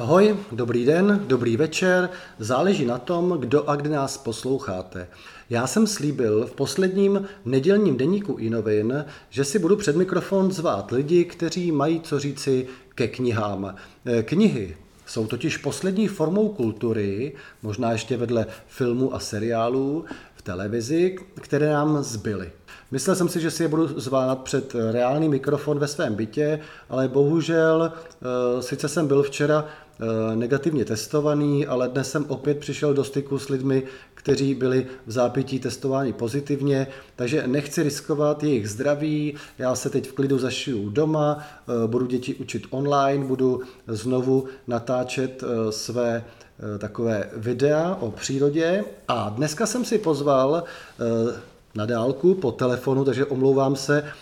Ahoj, dobrý den, dobrý večer, záleží na tom, kdo a kde nás posloucháte. Já jsem slíbil v posledním nedělním deníku iNovin, že si budu před mikrofon zvát lidi, kteří mají co říci ke knihám. Knihy jsou totiž poslední formou kultury, možná ještě vedle filmů a seriálů v televizi, které nám zbyly. Myslel jsem si, že si je budu zvát před reálný mikrofon ve svém bytě, ale bohužel, sice jsem byl včera negativně testovaný, ale dnes jsem opět přišel do styku s lidmi, kteří byli v zápětí testováni pozitivně, takže nechci riskovat jejich zdraví, já se teď v klidu zašiju doma, budu děti učit online, budu znovu natáčet své takové videa o přírodě a dneska jsem si pozval na dálku po telefonu, takže omlouvám se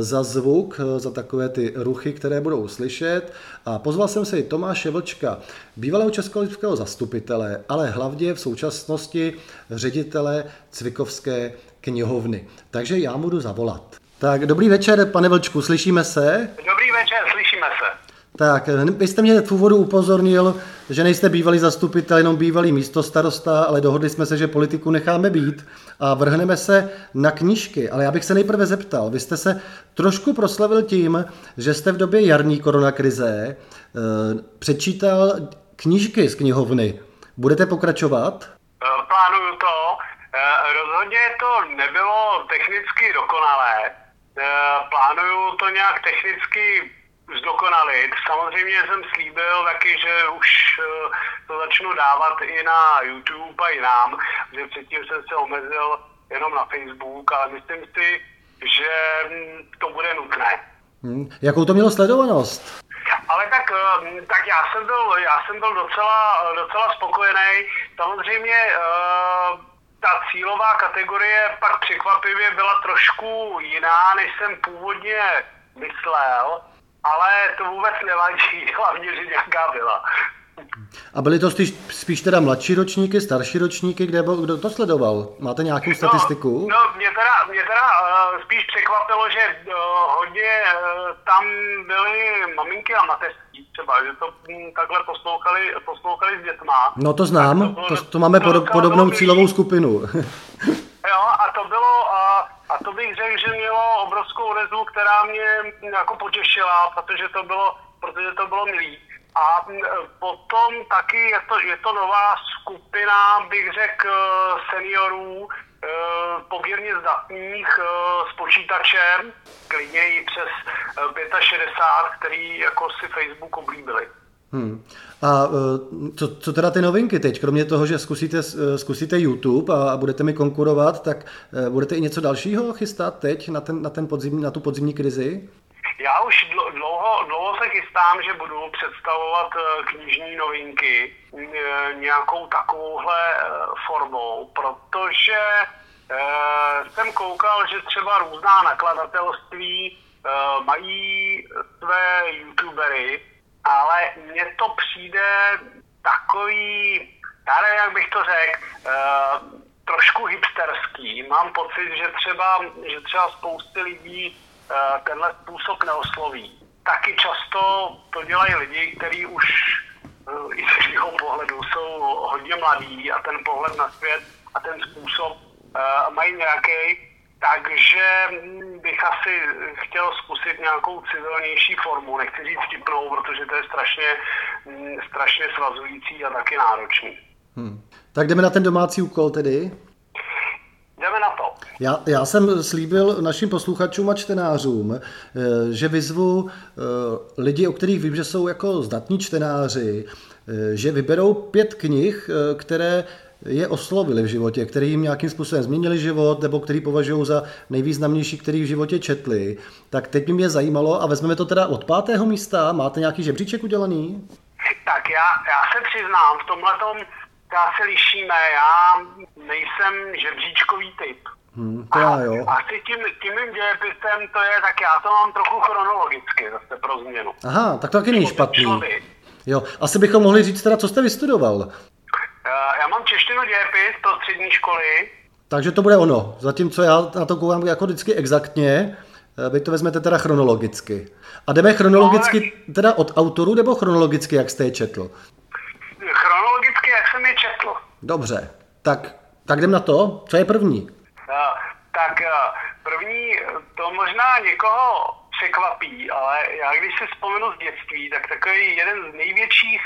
za zvuk, za takové ty ruchy, které budou slyšet. A pozval jsem se i Tomáše Vlčka, bývalého českolipského zastupitele, ale hlavně v současnosti ředitele Cvikovské knihovny. Takže já mu jdu zavolat. Tak dobrý večer, pane Vlčku, slyšíme se? Dobrý večer, slyšíme se. Tak, vy jste mě v úvodu upozornil, že nejste bývalý zastupitel, jenom bývalý místostarosta, ale dohodli jsme se, že politiku necháme být a vrhneme se na knížky. Ale já bych se nejprve zeptal, vy jste se trošku proslavil tím, že jste v době jarní koronakrize předčítal knížky z knihovny. Budete pokračovat? Plánuju to. Rozhodně to nebylo technicky dokonalé. Plánuju to nějak technicky zdokonalit. Samozřejmě jsem slíbil taky, že už to začnu dávat i na YouTube a jinam, že předtím jsem se omezil jenom na Facebook, ale myslím si, že to bude nutné. Jakou to mělo sledovanost? Ale tak já jsem byl docela spokojený. Samozřejmě ta cílová kategorie pak překvapivě byla trošku jiná, než jsem původně myslel. Ale to vůbec nevadí, hlavně, že nějaká byla. A byly to spíš teda mladší ročníky, starší ročníky, kdo to sledoval? Máte nějakou statistiku? No, mě teda spíš překvapilo, že hodně tam byly maminky a mateřský třeba, že to takhle poslouchali s dětma. No to znám, to máme podobnou cílovou skupinu. Jo, a to bylo, a to bych řekl, že mělo obrovskou odezvu, která mě jako potěšila, protože to bylo milý. A potom taky je to nová skupina, bych řekl, seniorů, poměrně zdatných s počítačem, klidně i přes 65, který jako si Facebook oblíbili. A co teda ty novinky teď? Kromě toho, že zkusíte YouTube a budete mi konkurovat, tak budete i něco dalšího chystat teď na tu podzimní krizi? Já už dlouho se chystám, že budu představovat knižní novinky nějakou takovouhle formou, protože jsem koukal, že třeba různá nakladatelství mají své YouTubery, ale mně to přijde takový, já nevím, jak bych to řekl, trošku hipsterský. Mám pocit, že třeba spousty lidí tenhle způsob neosloví. Taky často to dělají lidi, kteří už i z jeho pohledu jsou hodně mladí a ten pohled na svět a ten způsob mají nějaký. Takže bych asi chtěl zkusit nějakou civilnější formu, nechci říct vtipnou, protože to je strašně svazující a taky náročný. Tak jdeme na ten domácí úkol tedy? Jdeme na to. Já jsem slíbil našim posluchačům a čtenářům, že vyzvu lidi, o kterých vím, že jsou jako zdatní čtenáři, že vyberou 5 knih, které je oslovili v životě, který jim nějakým způsobem změnili život, nebo který považují za nejvýznamnější, který v životě četli. Tak teď by mě zajímalo, a vezmeme to teda od 5. místa, máte nějaký žebříček udělaný? Tak já se přiznám, v tomhletom se lišíme, já nejsem žebříčkový typ. Asi tím mým dějepisem to je, tak já to mám trochu chronologicky zase pro změnu. Aha, tak to taky není špatný. Jo, asi bychom mohli říct teda, co jste vystudoval. Já mám češtinu dějepis do střední školy. Takže to bude ono. Zatímco já na to koukám jako vždycky exaktně, Vy to vezmete teda chronologicky. A jdeme chronologicky teda od autorů, nebo chronologicky, jak jste je četl? Chronologicky, jak jsem je četl. Dobře, tak jdem na to. Co je první? Tak první, to možná někoho překvapí, ale já když si vzpomenu z dětství, tak takový jeden z největších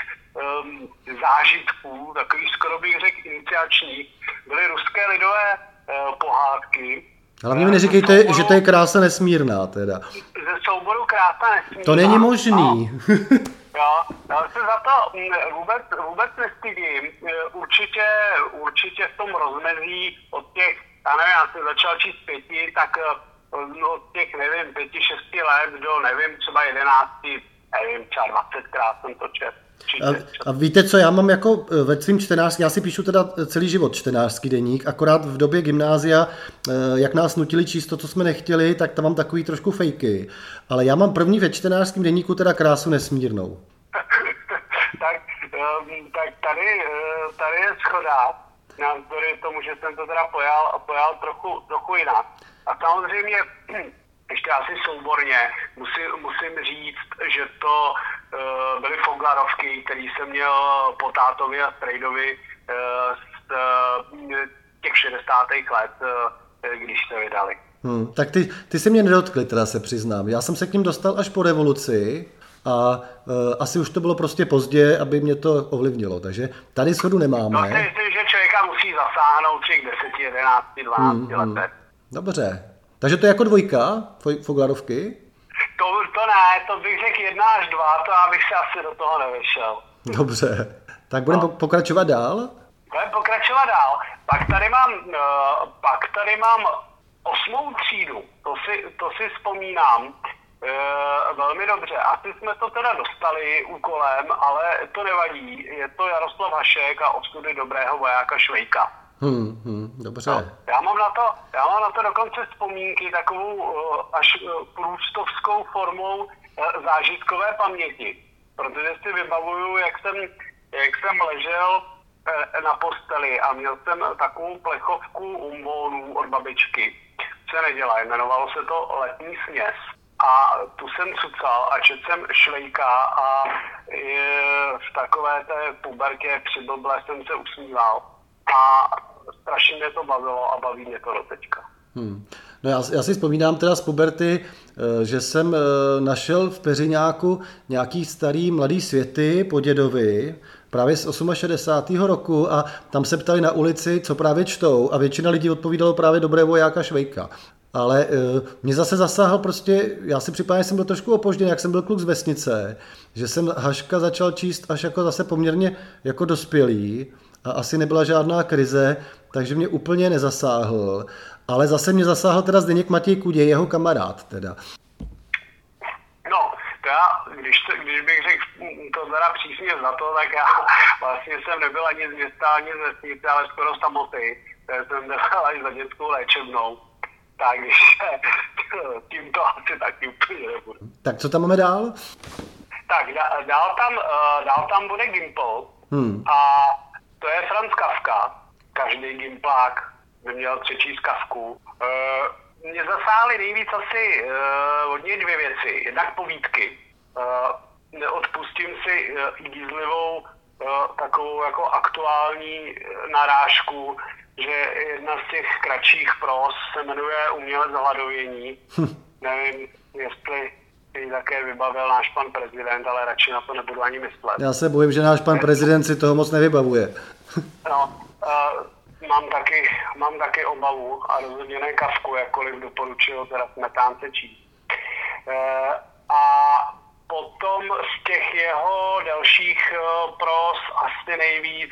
zážitků, takový skoro bych řekl iniciační, byly ruské lidové pohádky. Hlavně mi neříkejte, souboru, že to je Krása nesmírná teda. Ze souboru Krása nesmírná. To není možný. Já se za to vůbec nestydím. Určitě v tom rozmezí od těch, já nevím, já jsem začal číst 5, tak od těch, nevím, 5-6 let do, nevím, třeba 11, nevím, třeba 20krát jsem to četl. A víte co, já mám jako ve svým čtenářským, já si píšu teda celý život čtenářský deník, akorát v době gymnázia, jak nás nutili číst to, co jsme nechtěli, tak tam mám takový trošku fejky. Ale já mám první ve čtenářském deníku teda Krásu nesmírnou. Tak tady je shoda, navzdory tomu, že jsem to teda pojal trochu jinak. A samozřejmě ještě asi souborně musím říct, že to byly Foglarovky, který jsem měl po tátovi a strejdovi z těch 60. let, když se vydali. Tak ty se mě nedotkli, teda se přiznám. Já jsem se k ním dostal až po revoluci a asi už to bylo prostě pozdě, aby mě to ovlivnilo, takže tady shodu nemáme. No, myslím, že člověka musí zasáhnout těch 10, 11, 12 letech. Dobře. Takže to je jako 2, Foglarovky? To ne, to bych řekl 1 až 2, to abych se asi do toho nevyšel. Dobře, tak budeme pokračovat dál? Budeme pokračovat dál. Pak tady mám 8. třídu, to si vzpomínám velmi dobře. Asi jsme to teda dostali úkolem, ale to nevadí. Je to Jaroslav Hašek a Ostudy dobrého vojáka Švejka. Dobře. No, já mám na to dokonce vzpomínky takovou až průstovskou formou zážitkové paměti, protože si vybavuju, jak jsem ležel na posteli a měl jsem takovou plechovku umvonů od babičky, co nedělá, jmenovalo se to Letní směs. A tu jsem cucal a četl jsem Švejka a v takové té pubertě přiblblé jsem se usmíval. A strašně mě to bavilo a baví mě to do teďka. No já si vzpomínám teda z puberty, že jsem našel v Peřiňáku nějaký starý Mladý světy po dědovi, právě z 68. roku, a tam se ptali na ulici, co právě čtou, a většina lidí odpovídalo právě Dobré vojáka Švejka. Ale mě zase zasáhl prostě, já si připadám, že jsem byl trošku opožděn, jak jsem byl kluk z vesnice, že jsem Haška začal číst až jako zase poměrně jako dospělý, a asi nebyla žádná krize, takže mě úplně nezasáhl. Ale zase mě zasáhl teda Zdeněk Matěj Kuděj, jeho kamarád teda. No, když bych řekl to teda přísně za to, tak já vlastně jsem nebyl ani z města, ani z vesnice, ale skoro samoty. Já jsem nebyl ani za dětskou léčebnou. Takže tím to asi taky úplně nebude. Tak co tam máme dál? Tak dál tam bude Gimple. A to je Franz Kafka. Každý gimplák by měl přečíst Kafku. Mě zasáhly nejvíc asi od něj 2 věci. Jednak povídky. Neodpustím si jízlivou takovou jako aktuální narážku, že jedna z těch kratších pros se jmenuje Umělec hladovění. Nevím, jestli také vybavil náš pan prezident, ale radši na to nebudu ani myslet. Já se bojím, že náš pan prezident si toho moc nevybavuje. No, mám taky obavu a rozhodně ne Kafku, jakkoliv doporučil teda Smetánce číst. A potom z těch jeho dalších pros asi nejvíc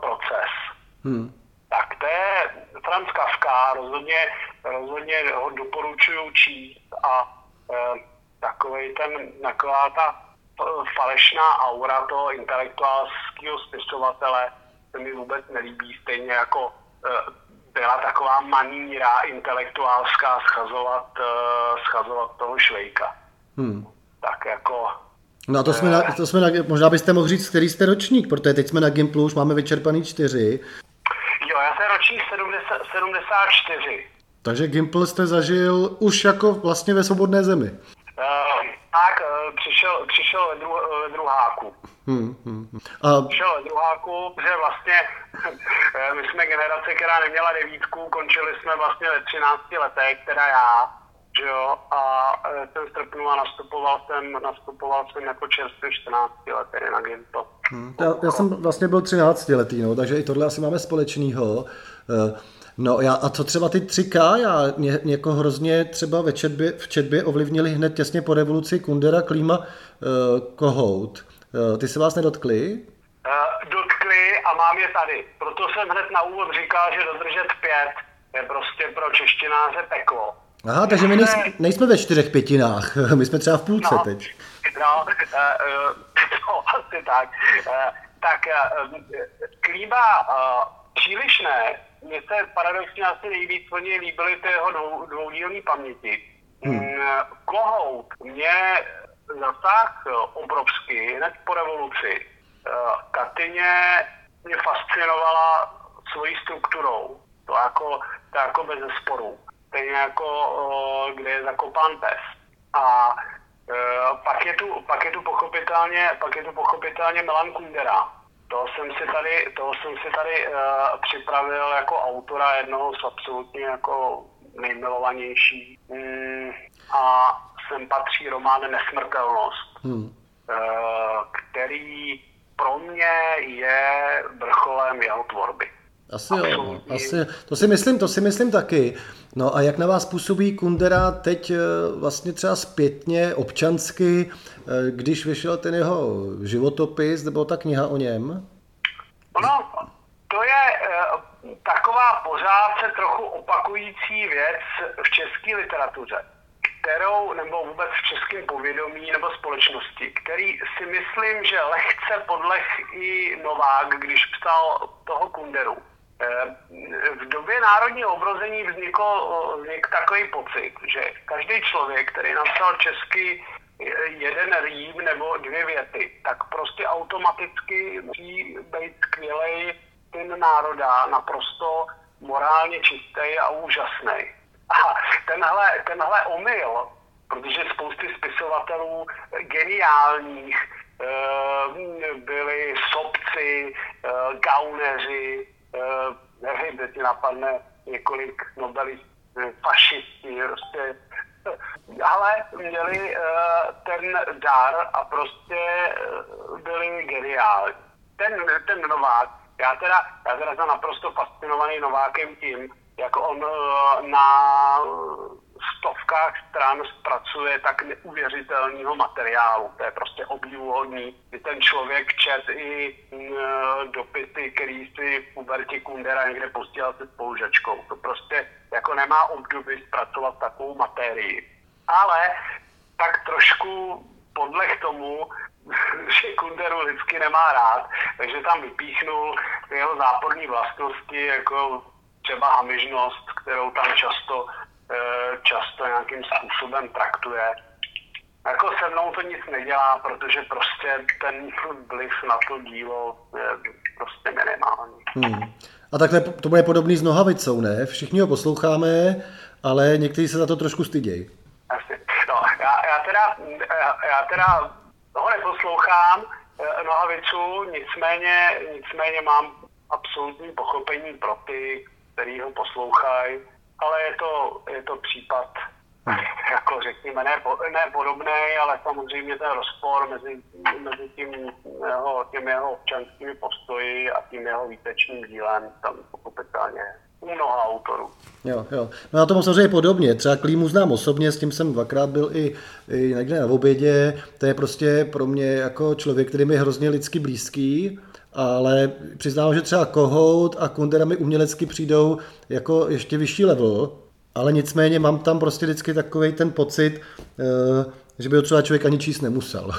Proces. Tak to je Franz Kafka, rozhodně ho doporučuju číst a taková ta falešná aura toho intelektuálského spisovatele se mi vůbec nelíbí, stejně jako byla taková maníra intelektuálská schazovat toho Švejka. Tak jako... No a to jsme možná byste mohl říct, který jste ročník, protože teď jsme na Gimplu, už máme vyčerpaný 4. Jo, já jsem ročník 74. Takže Gimpl jste zažil už jako vlastně ve svobodné zemi. Tak, přišel ve druháku. Přišel ve druháku, že vlastně my jsme generace, která neměla devítku, končili jsme vlastně ve 13 letech, teda já. Že jo, a jsem strpnul a nastupoval jsem jako čerstvě 14 lety na Gimpl. Já jsem vlastně byl 13 letý, no, takže i tohle asi máme společného. No já, a co třeba ty 3K, jako hrozně třeba v četbě ovlivnili hned těsně po revoluci Kundera, Klíma, Kohout. Ty se vás nedotkli? Dotkli a mám je tady. Proto jsem hned na úvod říkal, že dodržet 5 je prostě pro češtináře peklo. Aha, takže my nejsme ve 4/5, my jsme třeba v půlce teď. No, to asi tak. Tak Klíma příliš ne. Mně se paradoxně asi nejvíc o něj líbily ty jeho dvoudílné paměti. Kohout mě zasáhl obrovsky hned po revoluci. Katyně mě fascinovala svojí strukturou. To jako bez zesporu. Stejně jako kde je zakopán pes. A pak je tu pochopitelně Milan Kundera. Toho jsem si tady připravil jako autora jednoho z absolutně jako nejmilovanější. A sem patří román Nesmrtelnost, který pro mě je vrcholem jeho tvorby. Asi, to si myslím taky. No a jak na vás působí Kundera teď vlastně třeba zpětně, občansky, když vyšel ten jeho životopis, nebo ta kniha o něm? No, to je taková pořád se trochu opakující věc v české literatuře, kterou, nebo vůbec v českém povědomí nebo společnosti, který si myslím, že lehce podlehl i Novák, když psal toho Kunderu. V době národního obrození vznikl takový pocit, že každý člověk, který napsal česky jeden rým nebo dvě věty, tak prostě automaticky musí být skvělej ten národa, naprosto morálně čistý a úžasný. A tenhle omyl, protože spousty spisovatelů geniálních byli sobci, gauneři, nevím, teď napadne několik nobelistů, fašistí, prostě. Ale měli ten dar a prostě byli geniální. Ten Novák, já teda jsem naprosto fascinovaný Novákem tím, jak on na stovkách stran zpracuje tak neuvěřitelného materiálu. To je prostě obdivuhodný. Ten člověk čet i dopisy, který si v pubertě Kundera někde posílal se spolužačkou. To prostě jako nemá obdoby zpracovat takovou materii. Ale tak trošku podle k tomu, že Kunderu lidsky nemá rád, takže tam vypíchnul jeho záporní vlastnosti, jako třeba hamižnost, kterou tam často nějakým způsobem traktuje. Jako se mnou to nic nedělá, protože prostě ten vliv na to dílo je prostě minimální. A takhle to bude podobný s Nohavicou, ne? Všichni ho posloucháme, ale někteří se za to trošku stydějí. Jasně. No, já teda ho neposlouchám, Nohavicu, nicméně mám absolutní pochopení pro ty, který ho poslouchají, ale je to případ, jako řekněme, ne podobnej, ale samozřejmě ten rozpor mezi tím jeho občanskými postoji a tím jeho výtečným dílem tam pochopitelně u mnoha autorů. Jo. No na tom samozřejmě podobně. Třeba Klímu znám osobně, s tím jsem dvakrát byl i někde na obědě. To je prostě pro mě jako člověk, který mi je hrozně lidsky blízký, ale přiznám, že třeba Kohout a Kundera mi umělecky přijdou jako ještě vyšší level, ale nicméně mám tam prostě vždycky takovej ten pocit, že by ho třeba člověk ani číst nemusel.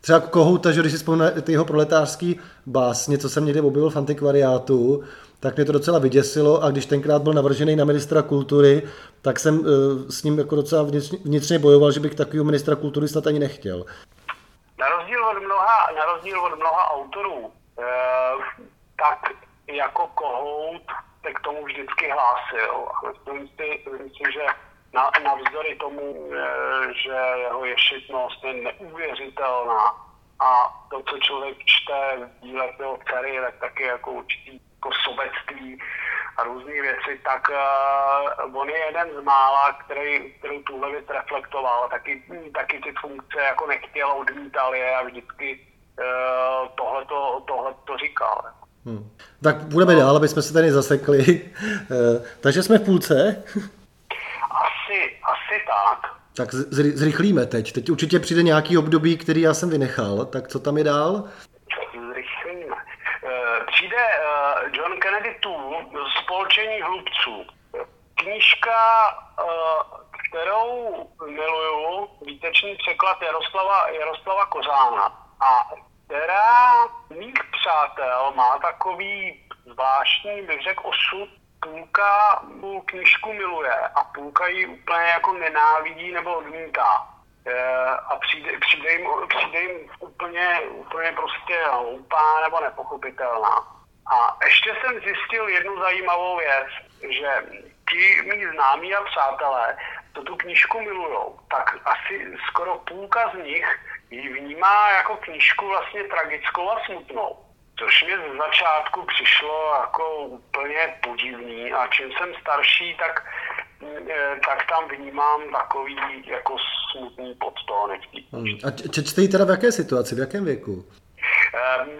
Třeba Kohouta, že když si vzpomíná ty jeho proletářský básně, co jsem někde objevil v antikvariátu, tak mě to docela vyděsilo a když tenkrát byl navržený na ministra kultury, tak jsem s ním jako docela vnitřně bojoval, že bych takového ministra kultury snad ani nechtěl. Na rozdíl od mnoha autorů, tak jako Kohout se k tomu vždycky hlásil. Myslím si, že navzdory tomu, že jeho ješitnost je neuvěřitelná a to, co člověk čte v dílech jeho dcery, tak taky jako určitý jako sobectví a různé věci, tak on je jeden z mála, který tuhle věc reflektoval. Taky ty funkce jako nechtěl, odmítal je a vždycky tohleto říkal. Tak budeme dál, aby jsme se tady zasekli. Takže jsme v půlce. Asi tak. Tak zrychlíme teď. Teď určitě přijde nějaký období, který já jsem vynechal. Tak co tam je dál? Zrychlíme. Přijde John Kennedy tu Spolčení hlubců. Knížka, kterou miluju, výtečný překlad Jaroslava Kozána. A která mých přátel má takový zvláštní, bych řekl, osud. Půlka tu knížku miluje a půlka ji úplně jako nenávidí nebo odmítá. A přijde jim úplně prostě hloupá nebo nepochopitelná. A ještě jsem zjistil jednu zajímavou věc, že ti mý známí a přátelé, co tu knížku milujou, tak asi skoro půlka z nich ji vnímá jako knížku vlastně tragickou a smutnou. Což mě ze začátku přišlo jako úplně podivný a čím jsem starší, tak tam vnímám takový jako smutný podtónek. A čtete ji teda v jaké situaci, v jakém věku?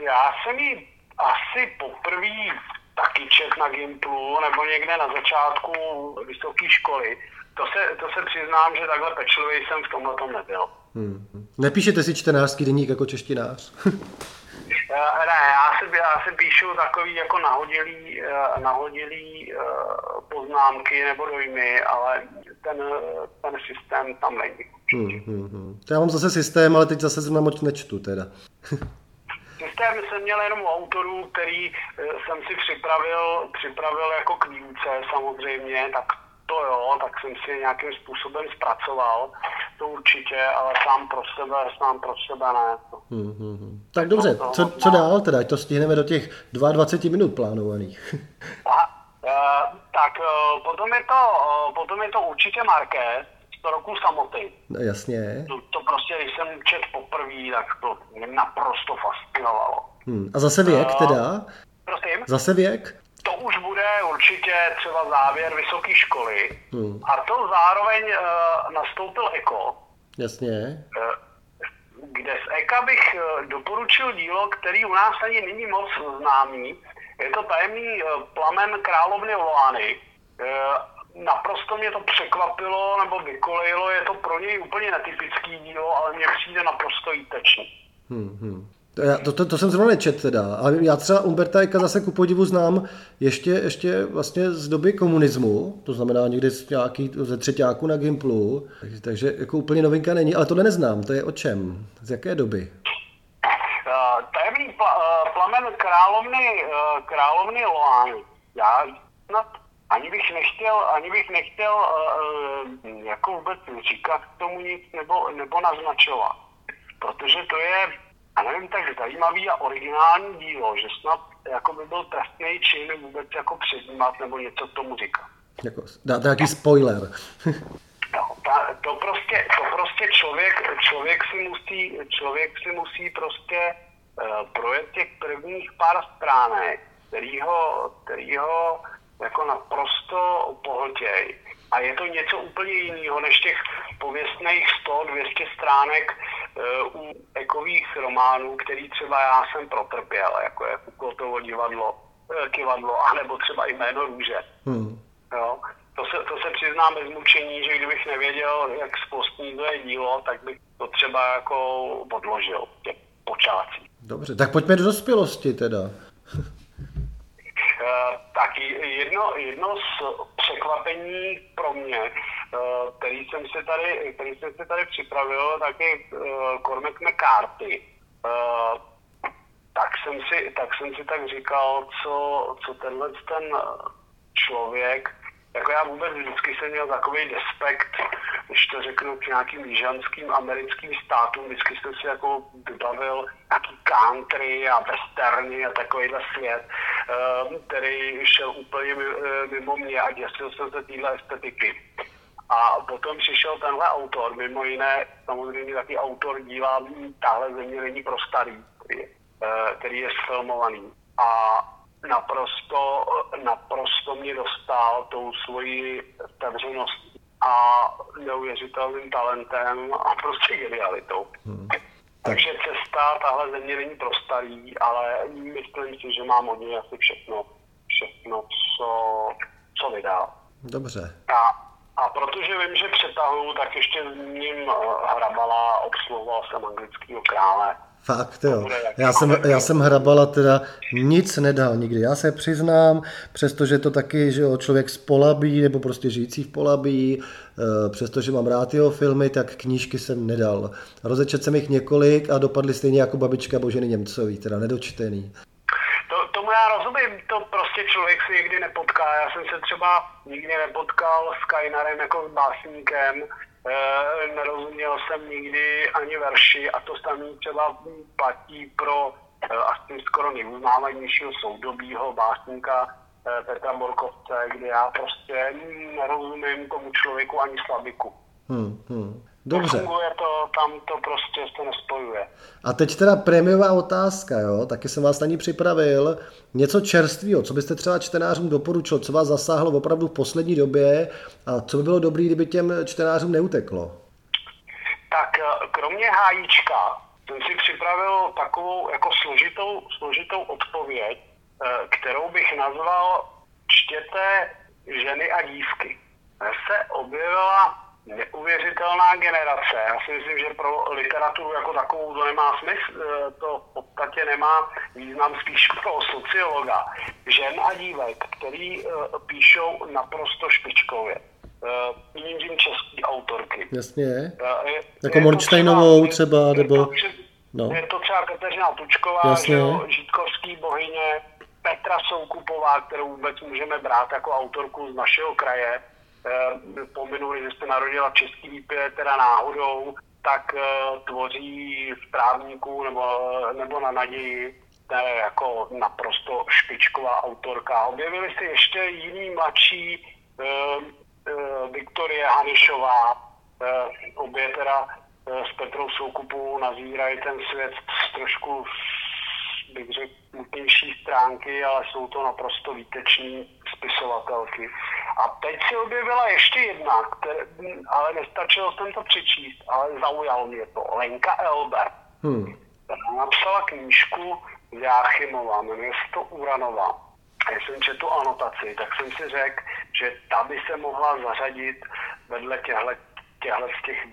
Já jsem ji asi poprvé taky čet na Gimplu nebo někde na začátku vysoké školy. To se přiznám, že takhle pečlivý jsem v tomhletom nebyl. Nepíšete si čtenářský deník jako češtinář? Ne, já si píšu takový jako nahodilý poznámky nebo dojmy, ale ten systém tam není. To já mám zase systém, ale teď zase zrovna moc nečtu teda. Systém jsem měl jenom u autorů, který jsem si připravil jako k výuce samozřejmě, tak to jo, tak jsem si nějakým způsobem zpracoval, to určitě, ale sám pro sebe ne. Tak dobře, co dál teda, to stihneme do těch 22 minut plánovaných. Potom je to určitě Márquez, 100 roků samoty. No jasně. To prostě, když jsem čet poprvé, tak to mě naprosto fascinovalo. A zase věk teda? Prosím? Zase věk? To už bude určitě třeba závěr vysoké školy. A to zároveň nastoupil Eco. Jasně. Kde z Eka bych doporučil dílo, který u nás ani není moc známý. Je to Tajemný plamen královny Loany. Naprosto mě to překvapilo nebo vykolejilo. Je to pro něj úplně netypický dílo, ale mně přijde naprosto výtečný. To jsem zrovna nečet teda, ale já třeba Umberta Eka zase ku podivu znám ještě vlastně z doby komunismu, to znamená někdy ze třetíku na Gimplu, takže jako úplně novinka není, ale tohle neznám, to je o čem, z jaké doby? Tajemný plamen královny Loány, já ani bych nechtěl jako vůbec říkat tomu nic nebo naznačovat, protože to je a nevím, tak zajímavý a originální dílo, že snad jako by byl trestný čin vůbec jako předjímat nebo něco k tomu říkat. Jako, dáte nějaký spoiler. To prostě člověk si musí prostě projet těch prvních pár stránek, který ho jako naprosto pohltěj. A je to něco úplně jiného než těch pověstných 100-200 stránek u ekových románů, který třeba já jsem protrpěl, jako je Kukotovo kivadlo, anebo třeba Jméno růže. Jo? To se přiznám bez mučení, že kdybych nevěděl, jak zkostní to je dílo, tak bych to třeba jako odložil těch počátcích. Dobře, tak pojďme do dospělosti teda. Tak jedno z překvapení pro mě, který jsem si tady připravil, tak je Cormac McCarthy. Tak jsem si říkal, co tenhle ten člověk, jako já vůbec vždycky jsem měl takový despekt, když to řeknu, k nějakým jižanským americkým státům, vždycky jsem si jako vybavil nějaký country a westerny a takovýhle svět. který šel úplně mimo mě a děsil jsem se téhle estetiky. A potom přišel tenhle autor, mimo jiné samozřejmě taky autor díla Tahle země není pro starý, který je sfilmovaný. A naprosto mě dostal tou svojí otevřeností a neuvěřitelným talentem a prostě genialitou. Takže cesta Tahle země není pro starý, ale myslím si, že mám od něj asi všechno, co vydal. Dobře. A protože vím, že přetahuju, tak ještě s ním Hrabala, obsluhoval jsem Anglického krále. Fakt jo, já jsem Hrabala teda nic nedal nikdy, já se přiznám, přestože to taky, že jo, člověk z Polabí, nebo prostě žijící v Polabí, přestože mám rád jeho filmy, tak knížky jsem nedal. Rozečet jsem jich několik a dopadly stejně jako Babička Boženy Němcový, teda nedočtený. Tomu já rozumím, to prostě člověk si nikdy nepotká, já jsem se třeba nikdy nepotkal s Kainarem jako s básníkem, nerozuměl jsem nikdy ani verši a to samý třeba platí pro asi skoro nejuznávanějšího soudobího básníka Petra Borkovce, kde já prostě nerozumím tomu člověku ani slabiku. Dobře. Funguje to, tam to prostě se nespojuje. A teď teda prémiová otázka, jo? Taky jsem vás na ní připravil. Něco čerstvého, co byste třeba čtenářům doporučil, co vás zasáhlo opravdu v poslední době a co by bylo dobré, kdyby těm čtenářům neuteklo? Tak kromě Hájíčka jsem si připravil takovou jako složitou odpověď, kterou bych nazval čtěte ženy a dívky. Se objevila neuvěřitelná generace. Já si myslím, že pro literaturu jako takovou to nemá smysl, to v podstatě nemá význam, spíš pro sociologa. Žen a dívek, který píšou naprosto špičkově. Jiným český autorky. Jasně. Jako Mornštajnovou třeba, nebo... Je to třeba Kateřina Tučková, Žitkovský Bohyně, Petra Soukupová, kterou vůbec můžeme brát jako autorku z našeho kraje. Pominuli, že se narodila v Český Lípě, teda náhodou, tak tvoří v Trávníku nebo na Naději, jako naprosto špičková autorka. Objevili se ještě jiný mladší, Viktorie Hanišová, obě teda s Petrou Soukupovou nazírají ten svět z trošku, bych řekl, smutnější stránky, ale jsou to naprosto výteční spisovatelky. A teď se objevila ještě jedna, ale nestačilo jsem to přečíst, ale zaujalo mě to. Lenka Elber. Napsala knížku z Jáchymova, jmenuje se to Uranova. A když jsem četl anotaci, tak jsem si řekl, že ta by se mohla zařadit vedle těch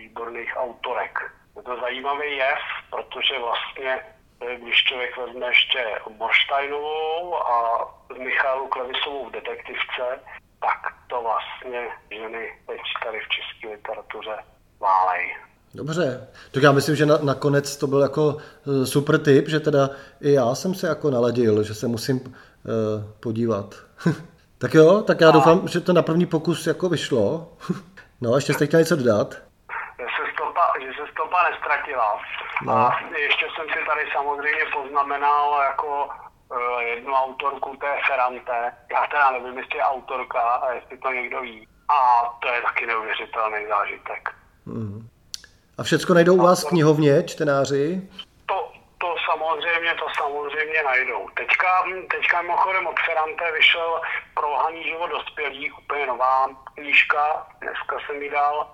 výborných autorek. Je to zajímavý jev, protože vlastně, když člověk vezme ještě Mornštajnovou a Michálu Kravysovou v Detektivce, tak to vlastně ženy teď tady v české literatuře válej. Dobře, tak já myslím, že nakonec to byl jako super tip, že teda i já jsem se jako naladil, že se musím podívat. Tak jo, tak já doufám, že to na první pokus jako vyšlo. No a ještě jste chtěl něco dodat? Že se stopa nestratila. A ještě jsem si tady samozřejmě poznamenal jako jednu autorku, té Ferrante. Já teda nevím, jestli je autorka a jestli to někdo ví. A to je taky neuvěřitelný zážitek. A všecko najdou u vás v knihovně, čtenáři? To samozřejmě najdou. Teďka mimochodem od Ferrante vyšel Prolhaný život dospělých, úplně nová knížka. Dneska jsem ji dal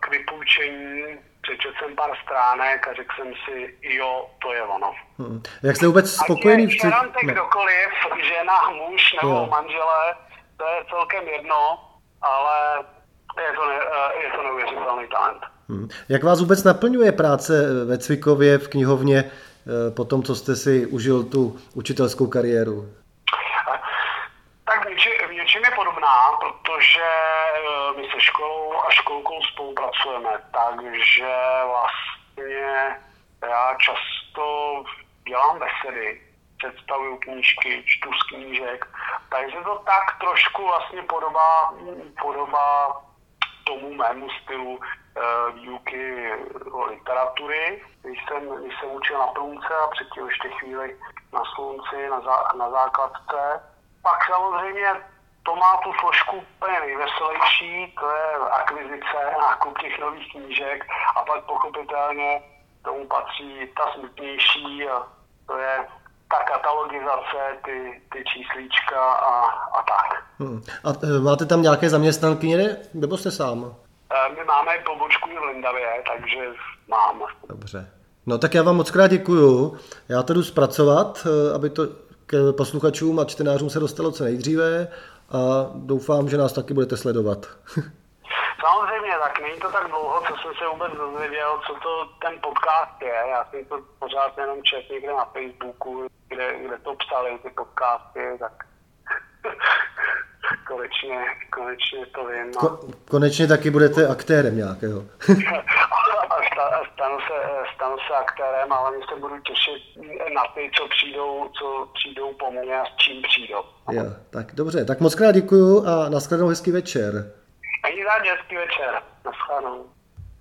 k vypůjčení. Přečet jsem pár stránek a řekl jsem si, jo, to je ono. Jak jste vůbec spokojený? Ať je Ferrante kdokoliv, žena, muž nebo manželé, to je celkem jedno, ale je to neuvěřitelný talent. Jak vás vůbec naplňuje práce ve Cvikově, v knihovně, po tom, co jste si užil tu učitelskou kariéru? Tak v něčem je podobná, protože my se školou a školkou spolupracujeme, takže vlastně já často dělám besedy, představuju knížky, čtu z knížek, takže to tak trošku vlastně podobá tomu mému stylu výuky literatury, když jsem učil na průmce a předtím ještě chvíli na slunci, na základce. Pak samozřejmě to má tu složku úplně nejveselější, to je akvizice, nákup těch nových knížek a pak pochopitelně tomu patří ta smutnější, a to je ta katalogizace, ty číslíčka a tak. A máte tam nějaké zaměstnanky, nebo jste sám? My máme pobočku v Lindavě, takže mám. Dobře. No tak já vám moc krát děkuju. Já to jdu zpracovat, aby to k posluchačům a čtenářům se dostalo co nejdříve a doufám, že nás taky budete sledovat. Samozřejmě, tak není to tak dlouho, co jsem se vůbec dozvěděl, co to ten podcast je. Já jsem to pořád jenom četl někde na Facebooku, kde to psali ty podcasty, tak konečně to vím. No. Konečně taky budete aktérem nějakého. Stanu se aktérem, ale mě se budu těšit na ty, co přijdou po mně a s čím přijdou. Jo, tak dobře, tak moc krát děkuju a nashledanou, hezký večer. Ani rád, hezký večer. Nashledanou.